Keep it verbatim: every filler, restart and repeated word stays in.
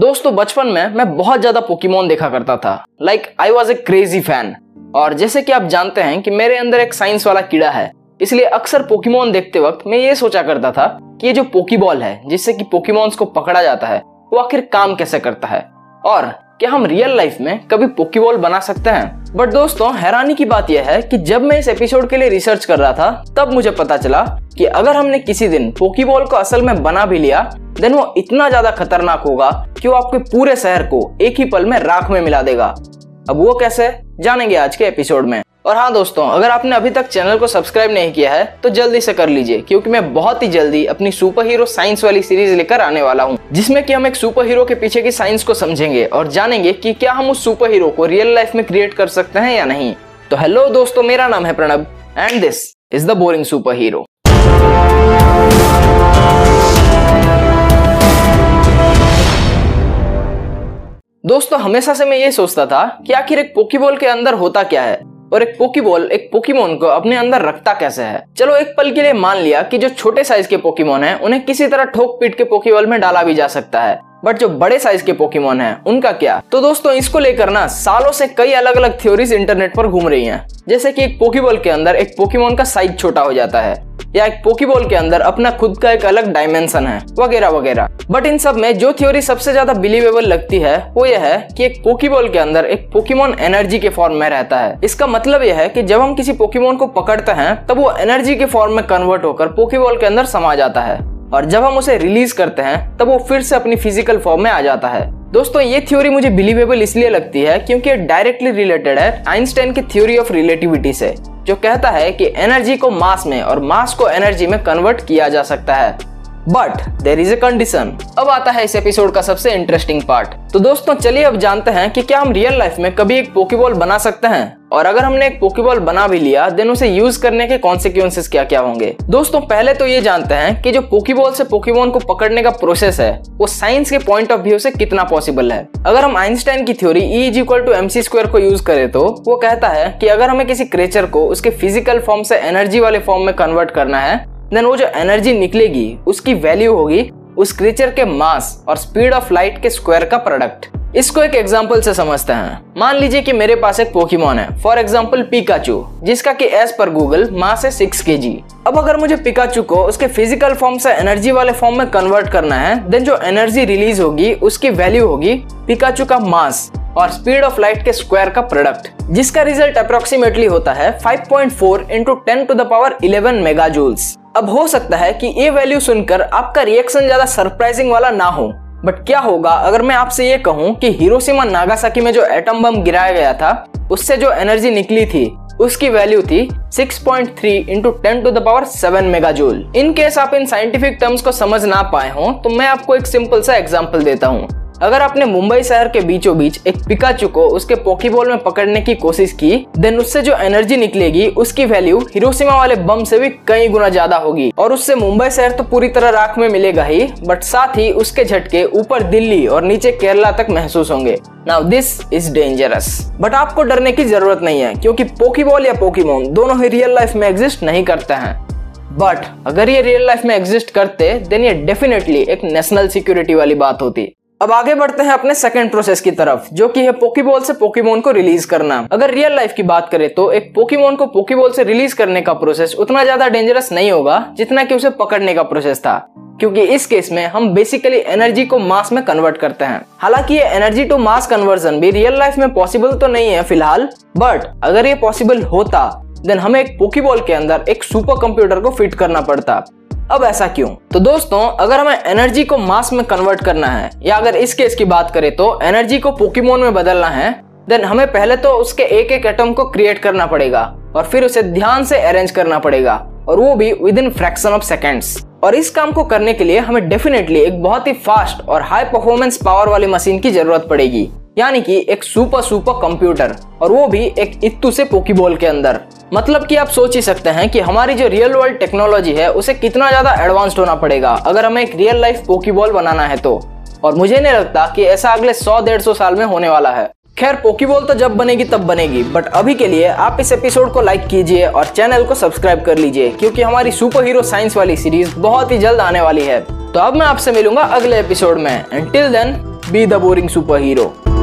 दोस्तों बचपन में मैं बहुत ज्यादा पोकेमॉन देखा करता था, like I was a crazy fan. और जैसे कि आप जानते हैं कि मेरे अंदर एक साइंस वाला कीड़ा है, इसलिए अक्सर पोकेमॉन देखते वक्त मैं ये सोचा करता था कि ये जो पोकेबॉल है जिससे कि पोकेमॉन्स को पकड़ा जाता है वो आखिर काम कैसे करता है और क्या हम रियल लाइफ में कभी पोकेबॉल बना सकते हैं। बट दोस्तों हैरानी की बात यह है कि जब मैं इस एपिसोड के लिए रिसर्च कर रहा था तब मुझे पता चला कि अगर हमने किसी दिन पोकेबॉल को असल में बना भी लिया देन वो इतना ज्यादा खतरनाक होगा कि वो आपके पूरे शहर को एक ही पल में राख में मिला देगा। अब वो कैसे जानेंगे आज के एपिसोड में। और हाँ दोस्तों, अगर आपने अभी तक चैनल को सब्सक्राइब नहीं किया है तो जल्दी से कर लीजिए, क्योंकि मैं बहुत ही जल्दी अपनी सुपर हीरो साइंस वाली सीरीज लेकर आने वाला हूँ जिसमें कि हम एक सुपर हीरो के पीछे की साइंस को समझेंगे और जानेंगे कि क्या हम उस सुपर हीरो को रियल लाइफ में क्रिएट कर सकते हैं या नहीं। तो हेलो दोस्तों, मेरा नाम है Pranab and this is the boring super hero. दोस्तों हमेशा से मैं ये सोचता था कि आखिर एक पोकेबॉल के अंदर होता क्या है और एक पोकेबॉल एक पोकेमॉन को अपने अंदर रखता कैसे है। चलो एक पल के लिए मान लिया कि जो छोटे साइज के पोकेमॉन हैं उन्हें किसी तरह ठोक पीट के पोकेबॉल में डाला भी जा सकता है, बट जो बड़े साइज के पोकेमॉन हैं उनका क्या। तो दोस्तों इसको लेकर ना सालों से कई अलग अलग थ्योरीज इंटरनेट पर घूम रही हैं, जैसे कि एक पोकेबॉल के अंदर एक पोकेमॉन का साइज छोटा हो जाता है या एक पोकेबॉल के अंदर अपना खुद का एक अलग डायमेंशन है वगैरह वगैरह। बट इन सब में जो थ्योरी सबसे ज्यादा बिलीवेबल लगती है वो यह है कि एक पोकेबॉल के अंदर एक पोकेमॉन एनर्जी के फॉर्म में रहता है। इसका मतलब यह है कि जब हम किसी पोकेमॉन को पकड़ते हैं तब वो एनर्जी के फॉर्म में कन्वर्ट होकर पोकेबॉल के अंदर समा जाता है और जब हम उसे रिलीज करते हैं तब वो फिर से अपनी फिजिकल फॉर्म में आ जाता है। दोस्तों ये थ्योरी मुझे बिलीवेबल इसलिए लगती है क्योंकि ये डायरेक्टली रिलेटेड है आइंस्टाइन की थ्योरी ऑफ रिलेटिविटी से, जो कहता है कि एनर्जी को मास में और मास को एनर्जी में कन्वर्ट किया जा सकता है। But there is a condition. अब आता है इस एपिसोड का सबसे इंटरेस्टिंग पार्ट। तो दोस्तों चलिए अब जानते हैं कि क्या हम रियल लाइफ में कभी एक पोकेबॉल बना सकते हैं और अगर हमने एक पोकेबॉल बना भी लिया देन उसे यूज करने के कॉन्सिक्वेंसेस क्या क्या होंगे। दोस्तों पहले तो ये जानते हैं कि जो पोकेबॉल से पोकेमॉन को पकड़ने का प्रोसेस है वो साइंस के पॉइंट ऑफ व्यू से कितना पॉसिबल है। अगर हम आइंस्टाइन की theory E is equal to M C square को यूज करें तो वो कहता है कि अगर हमें किसी क्रिएचर को उसके फिजिकल फॉर्म से एनर्जी वाले फॉर्म में कन्वर्ट करना है देन वो जो एनर्जी निकलेगी उसकी वैल्यू होगी उस क्रिएचर के मास और स्पीड ऑफ लाइट के स्क्वायर का प्रोडक्ट। इसको एक एग्जांपल से समझते हैं। मान लीजिए कि मेरे पास एक पोकेमॉन है, फॉर एग्जांपल पिकाचू, जिसका कि एज पर गूगल मास है सिक्स केजी। अब अगर मुझे पिकाचू को उसके फिजिकल फॉर्म से एनर्जी वाले फॉर्म में कन्वर्ट करना है देन जो एनर्जी रिलीज होगी उसकी वैल्यू होगी पिकाचू का मास और स्पीड ऑफ लाइट के स्क्वायर का प्रोडक्ट, जिसका रिजल्ट अप्रोक्सीमेटली होता है five point four into ten to the power eleven megajoules. अब हो सकता है कि ये वैल्यू सुनकर आपका रिएक्शन ज्यादा सरप्राइजिंग वाला ना हो, बट क्या होगा अगर मैं आपसे ये कहूँ कि हिरोशिमा नागासाकी में जो एटम बम गिराया गया था उससे जो एनर्जी निकली थी उसकी वैल्यू थी six point three into ten to the power seven megajoule. In case आप इन साइंटिफिक टर्म्स को समझ ना पाए हो तो मैं आपको एक सिंपल सा एग्जाम्पल देता हूँ। अगर आपने मुंबई शहर के बीचों बीच एक पिकाचू को उसके पोकेबॉल में पकड़ने की कोशिश की देन उससे जो एनर्जी निकलेगी उसकी वैल्यू हिरोशिमा वाले बम से भी कई गुना ज्यादा होगी और उससे मुंबई शहर तो पूरी तरह राख में मिलेगा ही, बट साथ ही उसके झटके ऊपर दिल्ली और नीचे केरला तक महसूस होंगे। Now this is dangerous. But आपको डरने की जरूरत नहीं है क्योंकि पोकेबॉल या पोकेमॉन दोनों ही रियल लाइफ में एग्जिस्ट नहीं करते हैं। बट अगर ये रियल लाइफ में एग्जिस्ट करते देन ये डेफिनेटली एक नेशनल सिक्योरिटी वाली बात होती। अब आगे बढ़ते हैं अपने सेकंड प्रोसेस की तरफ, जो कि है पोकेबॉल से पोकेमॉन को रिलीज करना। अगर रियल लाइफ की बात करें तो एक पोकेमॉन को पोकेबॉल से रिलीज करने का प्रोसेस उतना ज्यादा डेंजरस नहीं होगा जितना कि उसे पकड़ने का प्रोसेस था, क्योंकि इस केस में हम बेसिकली एनर्जी को मास में कन्वर्ट करते हैं। हालांकि ये एनर्जी टू मास कन्वर्जन भी रियल लाइफ में पॉसिबल तो नहीं है फिलहाल, बट अगर ये पॉसिबल होता देन हमें एक पोकेबॉल के अंदर एक सुपर कंप्यूटर को फिट करना पड़ता। अब ऐसा क्यों? तो दोस्तों अगर हमें एनर्जी को मास में कन्वर्ट करना है या अगर इस केस की बात करें तो एनर्जी को पोकेमॉन में बदलना है देन हमें पहले तो उसके एक एक एटम को क्रिएट करना पड़ेगा और फिर उसे ध्यान से अरेंज करना पड़ेगा और वो भी within fraction of seconds. और इस काम को करने के लिए हमें डेफिनेटली एक बहुत ही फास्ट और हाई परफॉर्मेंस पावर वाली मशीन की जरूरत पड़ेगी, यानी कि एक सुपर सुपर कंप्यूटर, और वो भी एक इत्तू से पोकेबॉल के अंदर। मतलब कि आप सोच ही सकते हैं कि हमारी जो रियल वर्ल्ड टेक्नोलॉजी है उसे कितना ज़्यादा एडवांस्ड होना पड़ेगा अगर हमें एक रियल लाइफ पोकेबॉल बनाना है तो। और मुझे नहीं लगता कि ऐसा अगले सौ डेढ़ सौ साल में होने वाला है। खैर पोकेबॉल तो जब बनेगी तब बनेगी, बट अभी के लिए आप इस एपिसोड को लाइक कीजिए और चैनल को सब्सक्राइब कर लीजिए क्योंकि हमारी सुपर हीरो साइंस वाली सीरीज बहुत ही जल्द आने वाली है। तो अब मैं आपसे मिलूंगा अगले एपिसोड में। And till then Be the boring superhero.